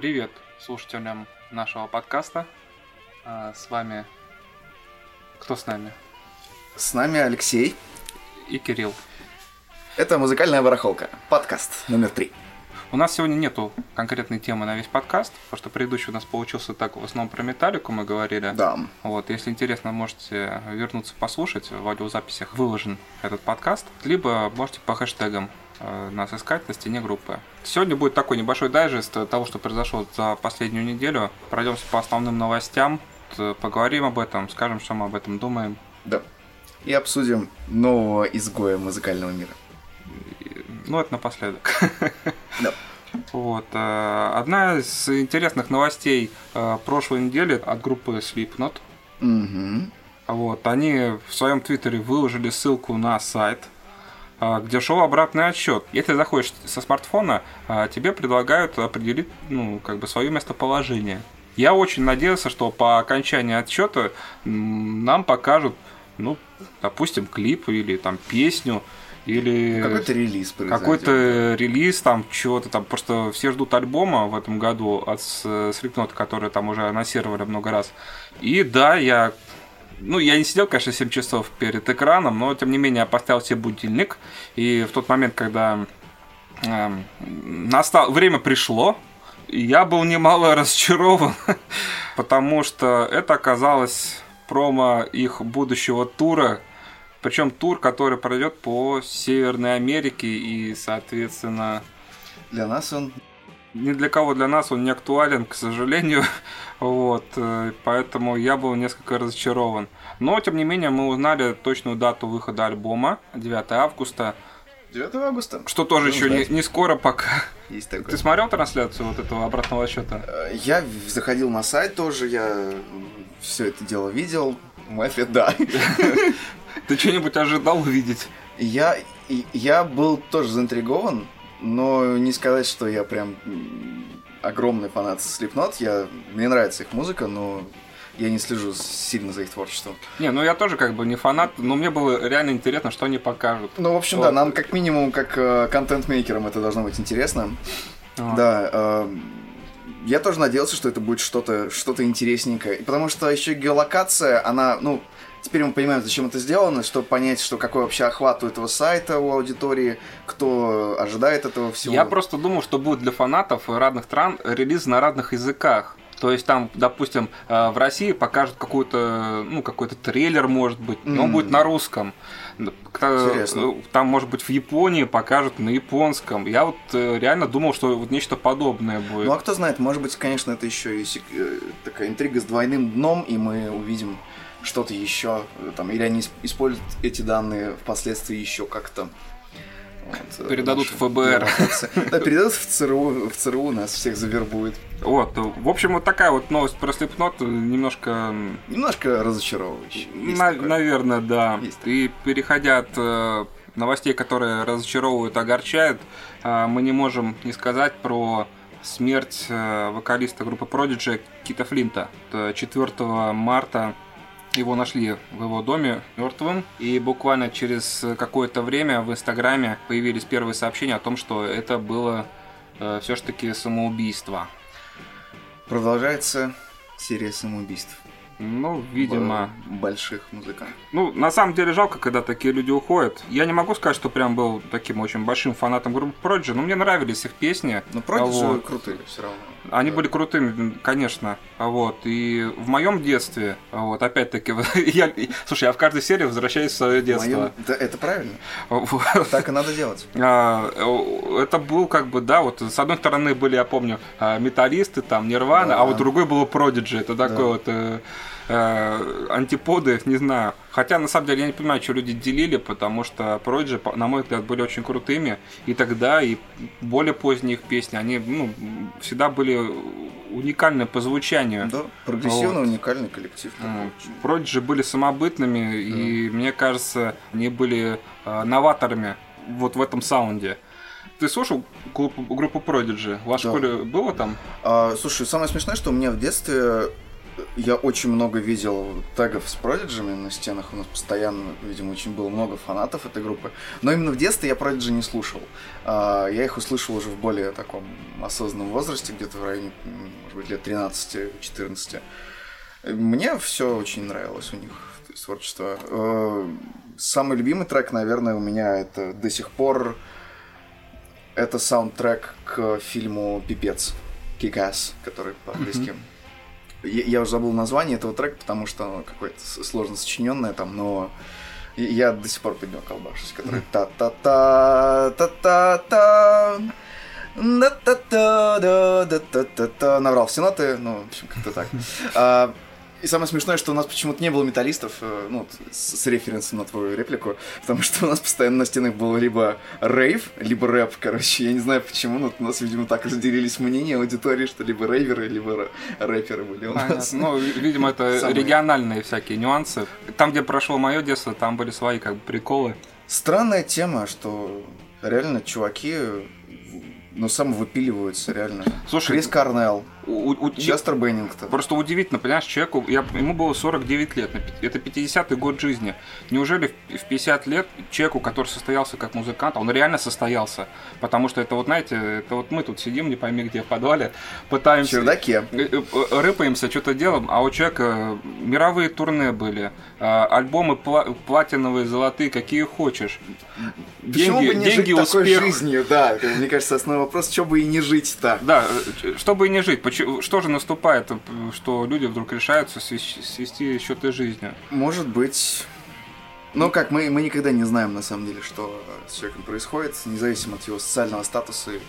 Привет слушателям нашего подкаста. С вами... Кто с нами? С нами Алексей и Кирилл. Это «Музыкальная барахолка», подкаст номер 3. У нас сегодня нету конкретной темы на весь подкаст, потому что предыдущий у нас получился так, в основном про Металлику мы говорили. Да. Вот, если интересно, можете вернуться послушать, в аудиозаписях выложен этот подкаст, либо можете по хэштегам нас искать на стене группы. Сегодня будет такой небольшой дайджест того, что произошло за последнюю неделю. Пройдемся по основным новостям, поговорим об этом, скажем, что мы об этом думаем. Да. И обсудим нового изгоя музыкального мира. Ну, это напоследок. Да. Вот. Одна из интересных новостей прошлой недели от группы Slipknot. Угу. Вот. Они в своем твиттере выложили ссылку на сайт, где шел обратный отсчет. Если заходишь со смартфона, тебе предлагают определить, ну, как бы свое местоположение. Я очень надеялся, что по окончании отсчета нам покажут, ну, допустим, клип или там песню. Или какой-то релиз произойдет. Какой-то релиз, там, чего-то там. Просто все ждут альбома в этом году от Slipknot, который там уже анонсировали много раз. И да, я не сидел, конечно, 7 часов перед экраном, но, тем не менее, я поставил себе будильник. И в тот момент, когда время пришло, я был немало разочарован, потому что это оказалось промо их будущего тура. Причем тур, который пройдет по Северной Америке и, соответственно... Для нас он... Ни для кого для нас он не актуален, к сожалению. Вот, поэтому я был несколько разочарован. Но, тем не менее, мы узнали точную дату выхода альбома. 9 августа. 9 августа. Что тоже еще не скоро пока. Есть такое. Ты смотрел трансляцию вот этого обратного отсчета? Я заходил на сайт тоже, я все это дело видел. Мой ответ – да. Ты что-нибудь ожидал увидеть? Я был тоже заинтригован, но не сказать, что я прям огромный фанат Slipknot. Мне нравится их музыка, но я не слежу сильно за их творчеством. Не, я тоже как бы не фанат, но мне было реально интересно, что они покажут. Ну, в общем, да, нам как минимум, как контент-мейкерам это должно быть интересно. Да, я тоже надеялся, что это будет что-то интересненькое. Потому что еще геолокация, она, ну... Теперь мы понимаем, зачем это сделано, чтобы понять, что какой вообще охват у этого сайта, у аудитории, кто ожидает этого всего. Я просто думал, что будет для фанатов разных стран релиз на разных языках. То есть там, допустим, в России покажут какой-то трейлер, может быть, и он будет на русском. Интересно. Там, может быть, в Японии покажут на японском. Я вот реально думал, что вот нечто подобное будет. Ну а кто знает, может быть, конечно, это еще и такая интрига с двойным дном, и мы увидим что-то еще, там, или они используют эти данные впоследствии еще как-то. Вот, передадут в ФБР. Да, передадут в ЦРУ, нас всех завербуют. Вот, в общем, вот такая вот новость про Slipknot, немножко разочаровывающая. Наверное, да. И переходя от новостей, которые разочаровывают, огорчают, мы не можем не сказать про смерть вокалиста группы Prodigy Кита Флинта. 4 марта его нашли в его доме мертвым, и буквально через какое-то время в Инстаграме появились первые сообщения о том, что это было все-таки самоубийство. Продолжается серия самоубийств. Ну, видимо... Больших музыкантов. Ну, на самом деле жалко, когда такие люди уходят. Я не могу сказать, что прям был таким очень большим фанатом группы Prodigy, но мне нравились их песни. Но Prodigy крутые все равно. Они были крутыми, конечно. Вот. И в моем детстве, вот, опять-таки, я в каждой серии возвращаюсь в свое детство. Да, это правильно. Вот. Так и надо делать. Это был как бы, да, вот с одной стороны были, я помню, металлисты, там, Nirvana, а вот другой было Prodigy. Это такой вот... антиподы, не знаю. Хотя, на самом деле, я не понимаю, что люди делили, потому что Prodigy, на мой взгляд, были очень крутыми. И тогда, и более поздние их песни, они всегда были уникальны по звучанию. Да, прогрессивно уникальный коллектив. Prodigy были самобытными, и, мне кажется, они были новаторами вот в этом саунде. Ты слушал группу Prodigy? В вашей школе было там? Слушай, самое смешное, что у меня в детстве... Я очень много видел тегов с Prodigy на стенах. У нас постоянно, видимо, очень было много фанатов этой группы. Но именно в детстве я Prodigy не слушал. Я их услышал уже в более таком осознанном возрасте, где-то в районе, может быть, лет 13-14. Мне все очень нравилось у них, то есть творчество. Самый любимый трек, наверное, у меня это до сих пор... Это саундтрек к фильму «Пипец», «Kick-Ass», который по-английски... Я уже забыл название этого трека, потому что оно какое-то сложно сочиненное там, но я до сих пор под него колбашусь, который та-та-та, та-та-та, да-та-та-да-та-та-та. Наврал все ноты, ну, в общем, как-то так. И самое смешное, что у нас почему-то не было металлистов, ну, с референсом на твою реплику, потому что у нас постоянно на стенах был либо рейв, либо рэп, короче, я не знаю почему, но у нас, видимо, так разделились мнения аудитории, что либо рейверы, либо рэперы были у нас. Ну, видимо, это региональные всякие нюансы. Там, где прошло мое детство, там были свои, как бы, приколы. Странная тема, что реально чуваки... Ну, сам выпиливаются, реально. Слушай, Крис Карнелл, Честер Беннингтон. Просто удивительно, понимаешь, человеку, ему было 49 лет, это 50-й год жизни. Неужели в 50 лет человеку, который состоялся как музыкант, он реально состоялся? Потому что это вот, знаете, это вот мы тут сидим, не пойми где, в подвале, пытаемся... В чердаке. Рыпаемся, что-то делаем, а у человека мировые турне были, альбомы платиновые, золотые, какие хочешь. Почему бы не жить такой жизнью, да, мне кажется, основа вопрос, что бы и не жить так. Да, что бы и не жить. Что же наступает, что люди вдруг решаются свести счеты жизни? Может быть. Ну как, мы никогда не знаем, на самом деле, что с человеком происходит, независимо от его социального статуса, и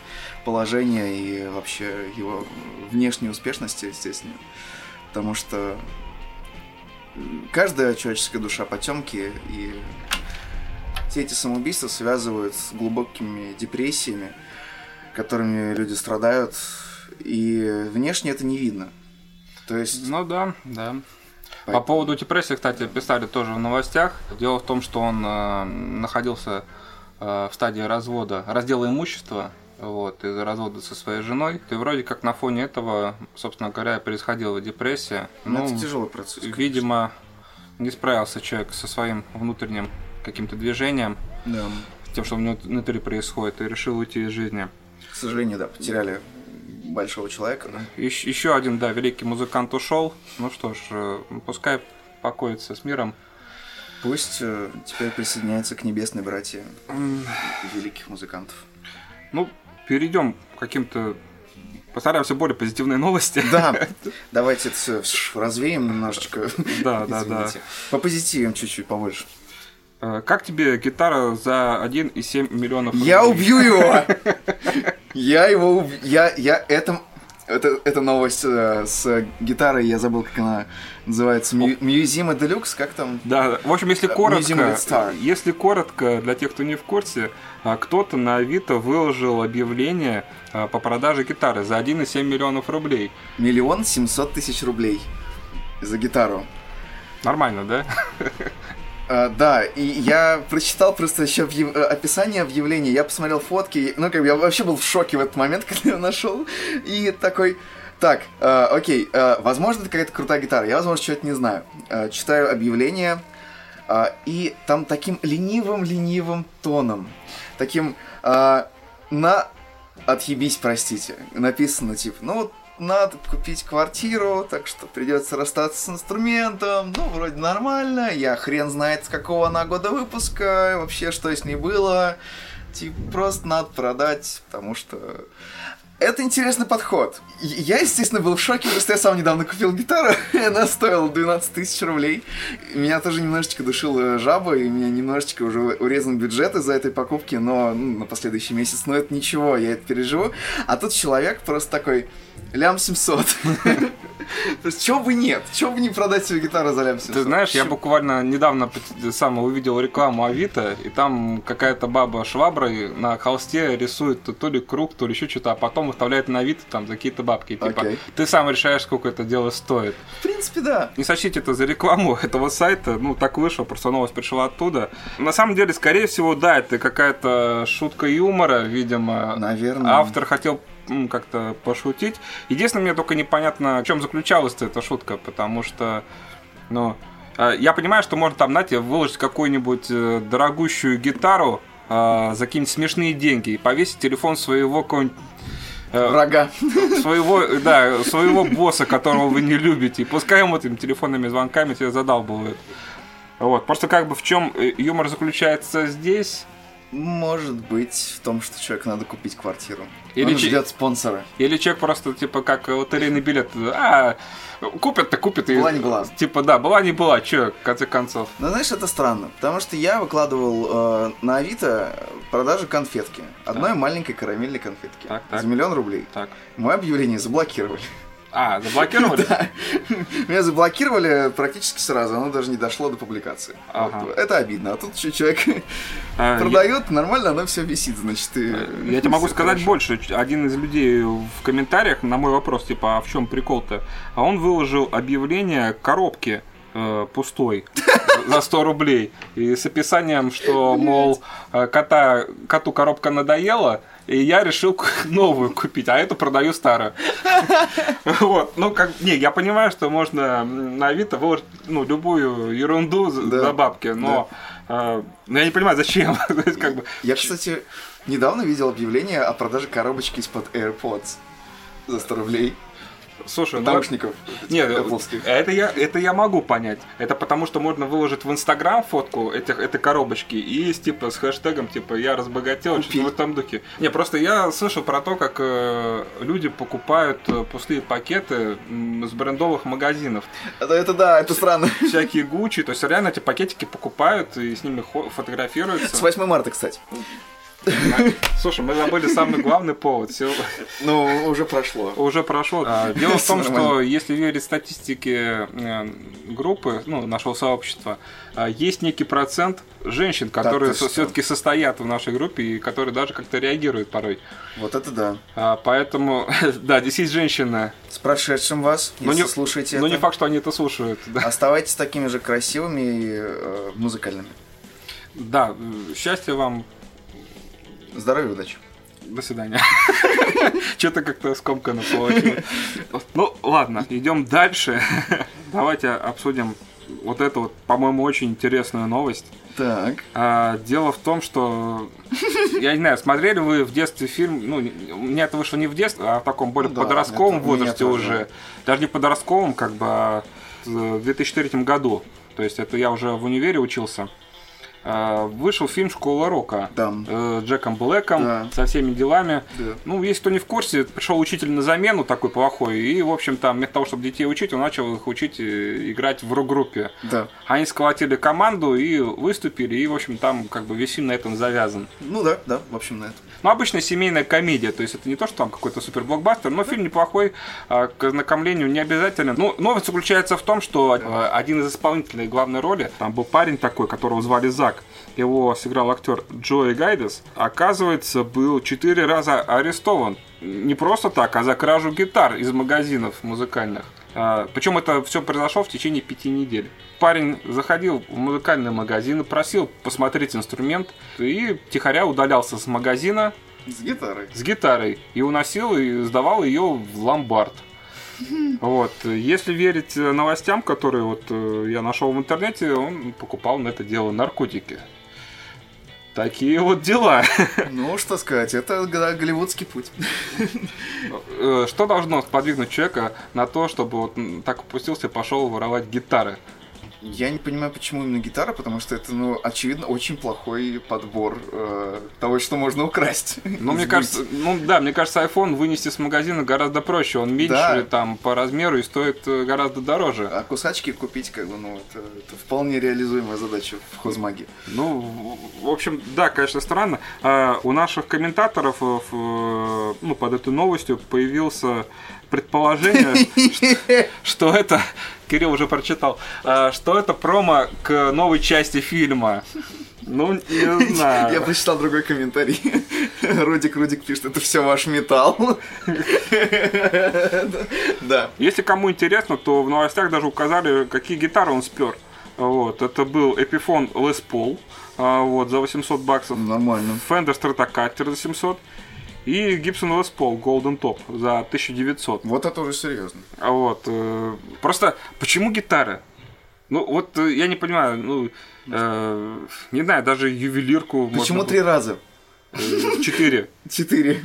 положения и вообще его внешней успешности, естественно. Потому что каждая человеческая душа потемки, и все эти самоубийства связывают с глубокими депрессиями, которыми люди страдают, и внешне это не видно. То есть... Ну да, да. По поводу депрессии, кстати, писали тоже в новостях. Дело в том, что он находился в стадии развода, раздела имущества, вот, из-за развода со своей женой. И вроде как на фоне этого, собственно говоря, происходила депрессия. Ну, это тяжелый процесс, конечно. Видимо, не справился человек со своим внутренним каким-то движением, да, тем, что у него внутри происходит, и решил уйти из жизни. К сожалению, да, потеряли большого человека. Да? Еще один, да, великий музыкант ушел. Ну что ж, пускай покоится с миром. Пусть теперь присоединяется к небесной братье великих музыкантов. Ну, перейдем к каким-то... Постараемся более позитивные новости. Да, давайте это все развеем немножечко. Да, да, да. Попозитивим чуть-чуть побольше. Как тебе гитара за 1,7 миллионов рублей? Я убью его! Я его убью. Это новость с гитарой, я забыл, как она называется. Мьюзима Делюкс, как там? Да, в общем, если коротко, для тех, кто не в курсе, кто-то на Авито выложил объявление по продаже гитары за 1,7 миллионов рублей. 1 700 000 рублей за гитару. Нормально, да? Да, и я прочитал просто еще описание объявления, я посмотрел фотки, ну как бы я вообще был в шоке в этот момент, когда я нашел, и такой, так, окей, возможно, это какая-то крутая гитара, я, возможно, чего-то не знаю. Читаю объявление, и там таким ленивым-ленивым тоном, таким на отъебись, простите, написано, типа, ну вот, надо купить квартиру, так что придется расстаться с инструментом. Ну, вроде нормально. Я хрен знает, с какого она года выпуска. Вообще, что с ней было. Типа, просто надо продать, потому что... Это интересный подход. Я, естественно, был в шоке, потому что я сам недавно купил гитару. Она стоила 12 000 рублей. Меня тоже немножечко душила жаба, и у меня немножечко уже урезан бюджет из-за этой покупки, но на последующий месяц, но это ничего, я это переживу. А тут человек просто такой, 700 000. То есть, чего бы нет? Чего бы не продать себе гитару за 700 000? Ты знаешь, я буквально недавно сам увидел рекламу Авито, и там какая-то баба шваброй на холсте рисует то ли круг, то ли еще что-то, а потом выставляет на Авито там за какие-то бабки. Типа, ты сам решаешь, сколько это дело стоит. В принципе, принципе, да. Не сочтите это за рекламу этого сайта. Ну, так вышло, просто новость пришла оттуда. На самом деле, скорее всего, да, это какая-то шутка юмора, видимо. Наверное. Автор хотел как-то пошутить. Единственное, мне только непонятно, в чем заключалась-то эта шутка, потому что, ну, я понимаю, что можно там, знаете, выложить какую-нибудь дорогущую гитару за какие-нибудь смешные деньги и повесить телефон своего какого-нибудь врага. Своего босса, которого вы не любите. И пускай ему этими телефонными звонками тебя задалбывают. Вот. Просто как бы в чем юмор заключается здесь? Может быть, в том, что человеку надо купить квартиру. Или он ждет спонсора. Или человек просто, типа, как лотерейный билет. А, купят-то купят. Была не была. Типа, да, была не была, че, в конце концов. Ну, знаешь, это странно, потому что я выкладывал на Авито продажу конфетки. Одной маленькой карамельной конфетки. За 1 000 000 рублей. Так. Мое объявление заблокировали. А, заблокировали? Да. Меня заблокировали практически сразу, оно даже не дошло до публикации. Ага. Вот. Это обидно. А тут еще человек продает, нормально, оно все висит, значит. Я тебе могу сказать больше. Один из людей в комментариях на мой вопрос, типа, а в чем прикол-то? А он выложил объявление коробки пустой за 100 рублей. И с описанием, что, мол, коту коробка надоела, и я решил новую купить, а эту продаю старую. Вот. Ну, как. Не, я понимаю, что можно на Авито выложить любую ерунду за бабки, но я не понимаю, зачем. Я, кстати, недавно видел объявление о продаже коробочки из-под AirPods за 100 рублей. Слушай, наушников. Нет, это я могу понять. Это потому, что можно выложить в Инстаграм фотку этой коробочки и типа с хэштегом типа «я разбогател», что-то в этом духе. Не, просто я слышал про то, как люди покупают пустые пакеты с брендовых магазинов. Это да, это странно. Всякие Гуччи, то есть реально эти пакетики покупают и с ними фотографируются. С 8 марта, кстати. Слушай, мы забыли самый главный повод. Ну, уже прошло. Уже прошло. Дело в том, что если верить статистике группы, ну, нашего сообщества, есть некий процент женщин, которые все-таки состоят в нашей группе и которые даже как-то реагируют порой. Вот это да. Поэтому, да, здесь есть женщины. С прошедшим вас, если слушаете это. Ну, не факт, что они это слушают. Оставайтесь такими же красивыми и музыкальными. Да, счастья вам. Здоровья, удачи. До свидания. Что-то как-то скомкано получилось. Ну, ладно, идем дальше. Давайте обсудим вот эту вот, по-моему, очень интересную новость. Так. Дело в том, что... Я не знаю, смотрели вы в детстве фильм... Ну, у меня это вышло не в детстве, а в таком более подростковом возрасте уже. Даже не подростковом, как бы, в 2003 году. То есть это я уже в универе учился. Вышел фильм «Школа рока» с Джеком Блэком, со всеми делами. Да. Ну, если кто не в курсе, пришел учитель на замену такой плохой, и, в общем, там, вместо того, чтобы детей учить, он начал их учить играть в рок-группе. Да. Они сколотили команду и выступили, и, в общем, там как бы весь фильм на этом завязан. Ну да, в общем, на этом. Ну, обычная семейная комедия, то есть это не то, что там какой-то суперблокбастер, но фильм неплохой, к ознакомлению не обязателен. Ну, новость заключается в том, что один из исполнителей главной роли, там был парень такой, которого звали Zack. Его сыграл актер Джои Гайдос. Оказывается, был 4 раза арестован. Не просто так, а за кражу гитар из магазинов музыкальных. Причем это все произошло в течение 5 недель. Парень заходил в музыкальный магазин и просил посмотреть инструмент. И втихаря удалялся с магазина. С гитарой. И уносил, и сдавал ее в ломбард. Вот. Если верить новостям, которые вот я нашел в интернете, он покупал на это дело наркотики. Такие вот дела. Ну, что сказать, это голливудский путь. Что должно подвигнуть человека на то, чтобы вот так упустился и пошел воровать гитары? Я не понимаю, почему именно гитара, потому что это, очевидно, очень плохой подбор того, что можно украсть. Ну, мне кажется, iPhone вынести с магазина гораздо проще. Он меньше там по размеру и стоит гораздо дороже. А кусачки купить, как бы, это вполне реализуемая задача в хозмаге. Ну, в общем, да, конечно, странно. У наших комментаторов под этой новостью появился... предположение, что это... Кирилл уже прочитал. Что это промо к новой части фильма. Ну, не знаю. Я прочитал другой комментарий. Рудик пишет, это все ваш металл. Да. Если кому интересно, то в новостях даже указали, какие гитары он спер. Вот, это был Epiphone Les Paul, вот, за $800. Нормально. Fender Stratocaster за $700. И Gibson Les Paul Golden Top за $1900. Вот это уже серьезно. Вот. Просто почему гитары? Ну, вот я не понимаю, ну, не знаю, даже ювелирку. Почему 3 раза? 4. 4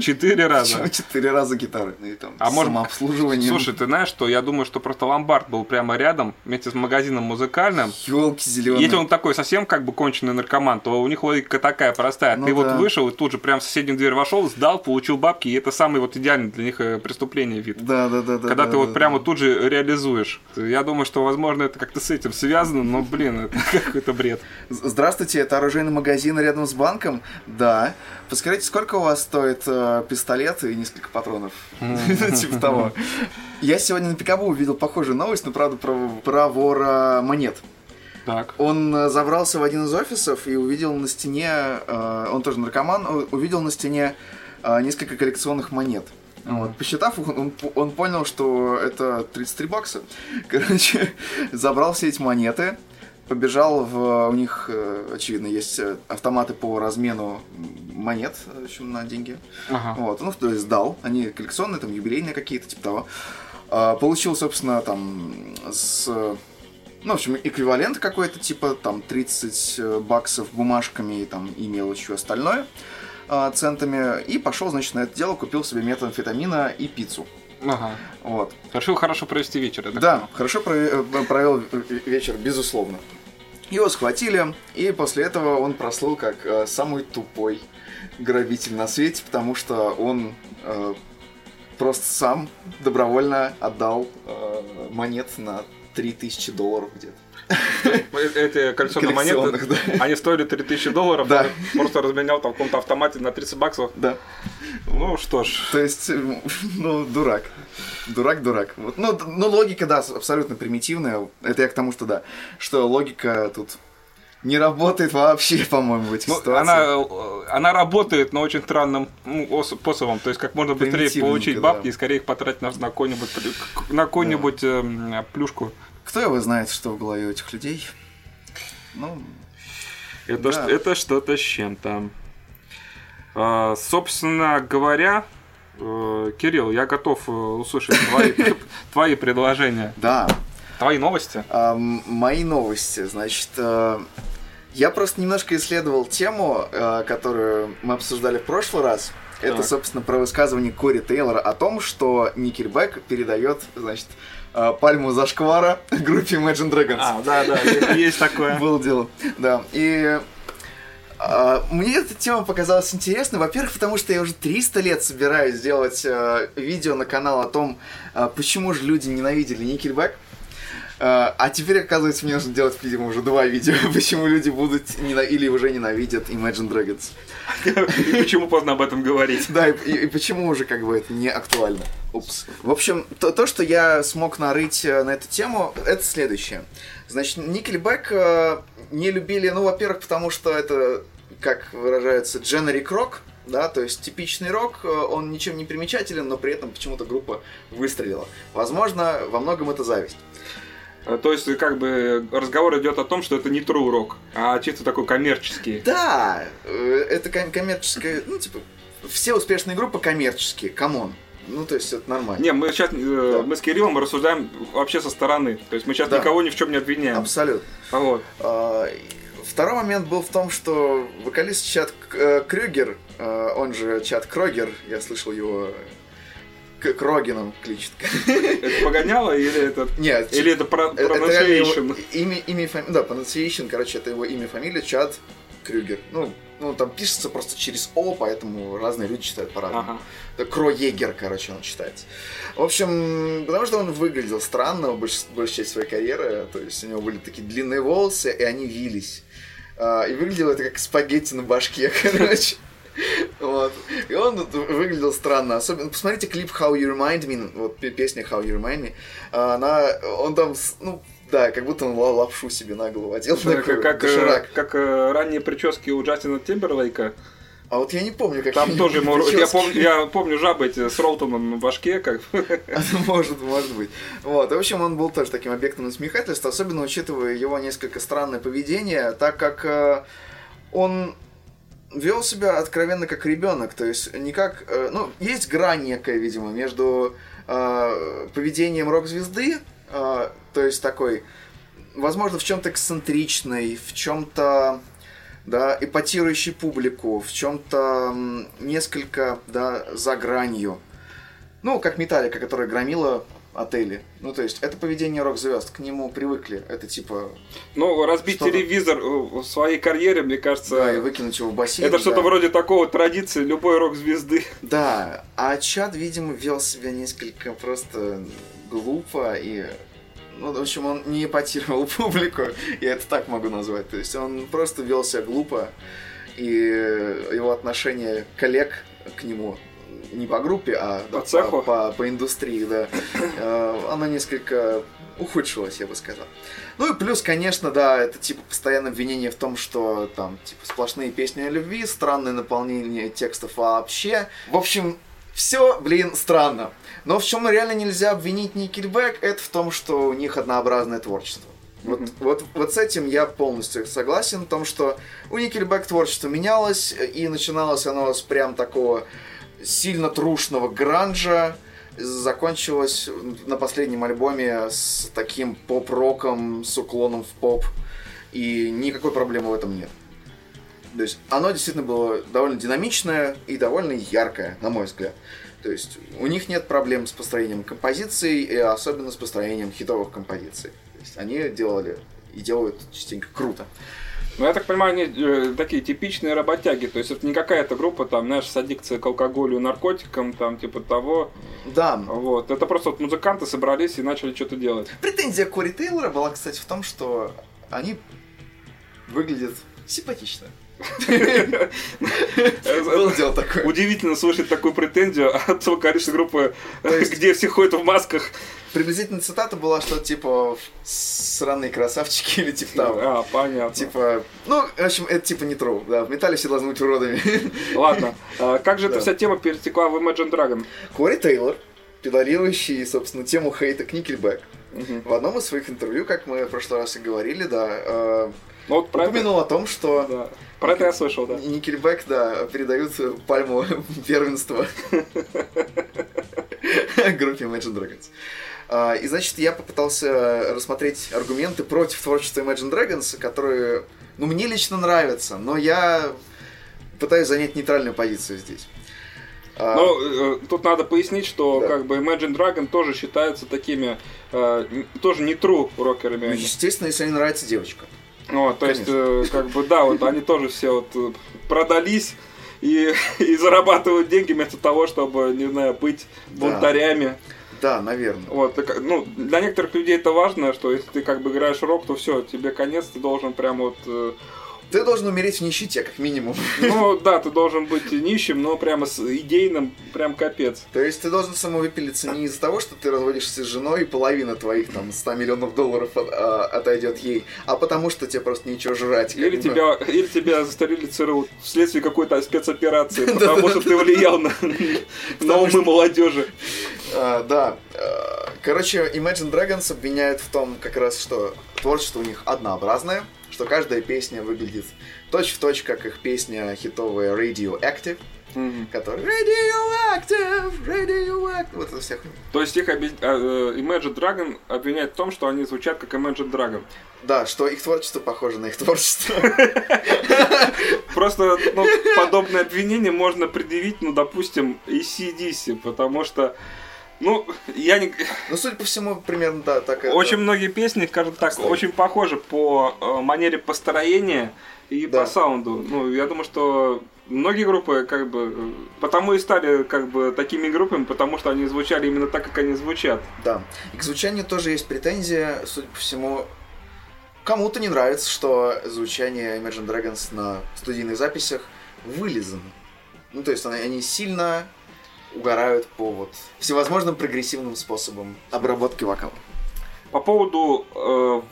раза. Почему 4 раза гитары? Ну, и там самообслуживание. Слушай, ты знаешь, что я думаю, что просто ломбард был прямо рядом вместе с магазином музыкальным. Ёлки зеленые. Если он такой совсем как бы конченый наркоман, то у них логика такая простая. Ну, ты вот вышел и тут же прям в соседнюю дверь вошел, сдал, получил бабки, и это самый вот идеальный для них преступление вид. Да. Когда ты вот прямо тут же реализуешь. Я думаю, что, возможно, это как-то с этим связано, но, блин, это какой-то бред. Здравствуйте, это оружейный магазин рядом с банком? Да. Подскажите, сколько у вас стоит пистолет и несколько патронов? Типа того. Я сегодня на Пикабу увидел похожую новость, но, правда, про вора монет. Так. Он забрался в один из офисов и увидел на стене, он тоже наркоман, увидел на стене несколько коллекционных монет. Вот. Посчитав их, он понял, что это $33. Короче, забрал все эти монеты. Побежал, у них, очевидно, есть автоматы по размену монет, в общем, на деньги. Ага. Вот, ну, то есть сдал, они коллекционные, там, юбилейные какие-то, типа того. Получил, собственно, там, ну, в общем, эквивалент какой-то, типа, там, $30 бумажками и, там, и мелочью остальное, центами. И пошел, значит, на это дело, купил себе метамфетамина и пиццу. Ага. Вот. Хорошо провести вечер. Да, хорошо провел вечер, безусловно. Его схватили, и после этого он прослыл как самый тупой грабитель на свете, потому что он просто сам добровольно отдал монет на $3000 где-то. Эти коллекционные монеты, да. Они стоили $3000, да. Просто разменял там в каком-то автомате на $30. Да. Ну что ж. То есть, ну, дурак. Дурак. Вот. Ну, логика, да, абсолютно примитивная. Это я к тому, что да. Что логика тут не работает вообще, по-моему, в этих ситуациях. Она работает, но очень странным способом. То есть, как можно быстрее получить бабки, да. И скорее их потратить на какую-нибудь плюшку. Кто его знает, что в голове у этих людей? Ну, это, да. Это что-то с чем-то. Собственно говоря, Кирилл, я готов услышать твои предложения. Да. Твои новости? Мои новости. Значит, я просто немножко исследовал тему, которую мы обсуждали в прошлый раз. Это, собственно, про высказывание Кори Тейлора о том, что Nickelback передает, значит, пальму зашквара группе Imagine Dragons. А, да, есть такое. Было дело. Да. И мне эта тема показалась интересной. Во-первых, потому что я уже 300 лет собираюсь сделать видео на канал о том, почему же люди ненавидели Nickelback. А теперь, оказывается, мне нужно делать, видимо, уже 2 видео, почему люди будут или уже ненавидят Imagine Dragons. И почему поздно об этом говорить. Да, и почему уже как бы это не актуально. Упс. В общем, то, что я смог нарыть на эту тему, это следующее. Значит, Nickelback не любили, ну, во-первых, потому что это, как выражается, generic rock, да, то есть типичный рок, он ничем не примечателен, но при этом почему-то группа выстрелила. Возможно, во многом это зависть. То есть, как бы, разговор идет о том, что это не true rock, а чисто такой коммерческий. Да, это коммерческая, ну, типа, все успешные группы коммерческие, камон. Ну, то есть, это нормально. Не, мы сейчас, да. Мы с Кириллом рассуждаем вообще со стороны, то есть, мы сейчас никого ни в чем не обвиняем. Абсолютно. Вот. Второй момент был в том, что вокалист Чад Крюгер, он же Chad Kroeger, я слышал его... Крогином кличет. Это погоняло или это... Нет. Или это pronunciation? Имя и фамилия. Да, pronunciation, короче, это его имя и фамилия, Чад Крюгер. Ну, там пишется просто через О, поэтому разные люди читают по-разному. Ага. Кроегер, короче, он читается. В общем, потому что он выглядел странно большую часть своей карьеры. То есть у него были такие длинные волосы, и они вились. И выглядело это как спагетти на башке, короче. Вот. И он выглядел странно. Особенно, посмотрите клип How You Remind Me, вот песня How You Remind Me. Она, он там, ну, Да, как будто он лапшу себе на голову одел. Да, такой, как ранние прически у Джастина Тимберлейка. А вот я не помню, как там тоже я помню жабы эти с Ролтоном в башке, как. Может быть. Вот. В общем, он был тоже таким объектом насмехательства, особенно учитывая его несколько странное поведение, так как он вел себя откровенно как ребенок, то есть не как. Ну, есть грань некая, видимо, между поведением рок-звезды, то есть такой, возможно, в чем-то эксцентричный, в чем-то. Да, эпатирующий публику, в чем-то несколько, да, за гранью. Ну, как Металлика, которая громила отели. Ну, то есть, это поведение рок-звезд, к нему привыкли. Это типа... Ну, разбить что-то... телевизор в своей карьере, мне кажется... Да, и выкинуть его в бассейн. Это что-то вроде такого традиции любой рок-звезды. Да, а Чад, видимо, вел себя несколько просто глупо и... Ну, в общем, он не эпатировал публику, я это так могу назвать. То есть он просто вел себя глупо, и его отношение коллег к нему, не по группе, а по индустрии, да, оно несколько ухудшилось, я бы сказал. Ну и плюс, конечно, да, это типа постоянное обвинение в том, что там типа сплошные песни о любви, странное наполнение текстов вообще. В общем... Все, блин, странно. Но в чем реально нельзя обвинить Nickelback, это в том, что у них однообразное творчество. Mm-hmm. Вот с этим я полностью согласен, в том, что у Nickelback творчество менялось, и начиналось оно с прям такого сильно трушного гранжа, закончилось на последнем альбоме с таким поп-роком, с уклоном в поп, и никакой проблемы в этом нет. То есть оно действительно было довольно динамичное и довольно яркое, на мой взгляд. То есть у них нет проблем с построением композиций, и особенно с построением хитовых композиций. То есть они делали и делают частенько круто. Ну, я так понимаю, они такие типичные работяги. То есть это не какая-то группа, там, знаешь, с аддикцией к алкоголю, наркотикам, там, типа того. Да. Вот. Это просто вот музыканты собрались и начали что-то делать. Претензия Кори Тейлора была, кстати, в том, что они выглядят симпатично. Удивительно слышать такую претензию от вокалиста группы, где все ходят в масках. Приблизительно цитата была, что типа сраные красавчики или типа там. А, понятно. Типа, ну, в общем, это типа не true, да, в металле все должны быть уродами. Ладно, как же эта вся тема перетекла в Imagine Dragon? Кори Тейлор, педалирующий, собственно, тему хейта к Nickelback. В одном из своих интервью, как мы в прошлый раз и говорили, да, вот упомянул о том, что... Да. Про это я слышал, да. Nickelback, да, передают пальму первенства группе Imagine Dragons. И, значит, я попытался рассмотреть аргументы против творчества Imagine Dragons, которые, ну, мне лично нравятся, но я пытаюсь занять нейтральную позицию здесь. Но тут надо пояснить, что да, как бы Imagine Dragon тоже считаются такими, тоже не true рокерами. Ну, естественно, если они нравятся девочкам. Вот, то есть, как бы, да, вот они тоже все вот продались и зарабатывают деньги вместо того, чтобы, не знаю, быть бунтарями. Да, наверное. Вот, ну, для некоторых людей это важно, что если ты как бы играешь рок, то все, тебе конец, ты должен прям вот... Ты должен умереть в нищете, как минимум. Ну, да, ты должен быть нищим, но прямо с идейным, прям капец. То есть ты должен самовыпилиться не из-за того, что ты разводишься с женой, и половина твоих, там, 100 миллионов долларов отойдет ей, а потому что тебе просто нечего жрать. Или тебя застрелили ЦРУ вследствие какой-то спецоперации, потому что ты влиял на умы молодежи. Да. Короче, Imagine Dragons обвиняют в том, как раз, что творчество у них однообразное, что каждая песня выглядит точь-в-точь, как их песня хитовая Radioactive, которая Radioactive, вот это всех. То есть их Imagine Dragon обвиняет в том, что они звучат как Imagine Dragon. Да, что их творчество похоже на их творчество. Просто подобное обвинение можно предъявить, ну, допустим, AC/DC, потому что... Ну, я не... Ну, судя по всему, примерно, да, так. Очень многие песни, скажем так, очень похожи по манере построения и по саунду. Ну, я думаю, что многие группы, как бы, потому и стали, как бы, такими группами, потому что они звучали именно так, как они звучат. Да. И к звучанию тоже есть претензия, судя по всему, кому-то не нравится, что звучание Imagine Dragons на студийных записях вылизано. Ну, то есть они сильно... угорают по вот всевозможным прогрессивным способам обработки вокала. По поводу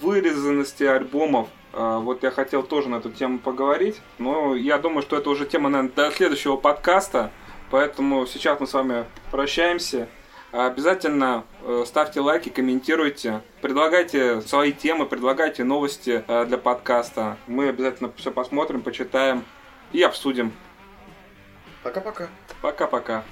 вырезанности альбомов, вот я хотел тоже на эту тему поговорить, но я думаю, что это уже тема, наверное, до следующего подкаста, поэтому сейчас мы с вами прощаемся. Обязательно ставьте лайки, комментируйте, предлагайте свои темы, предлагайте новости для подкаста. Мы обязательно все посмотрим, почитаем и обсудим. Пока-пока. Пока-пока.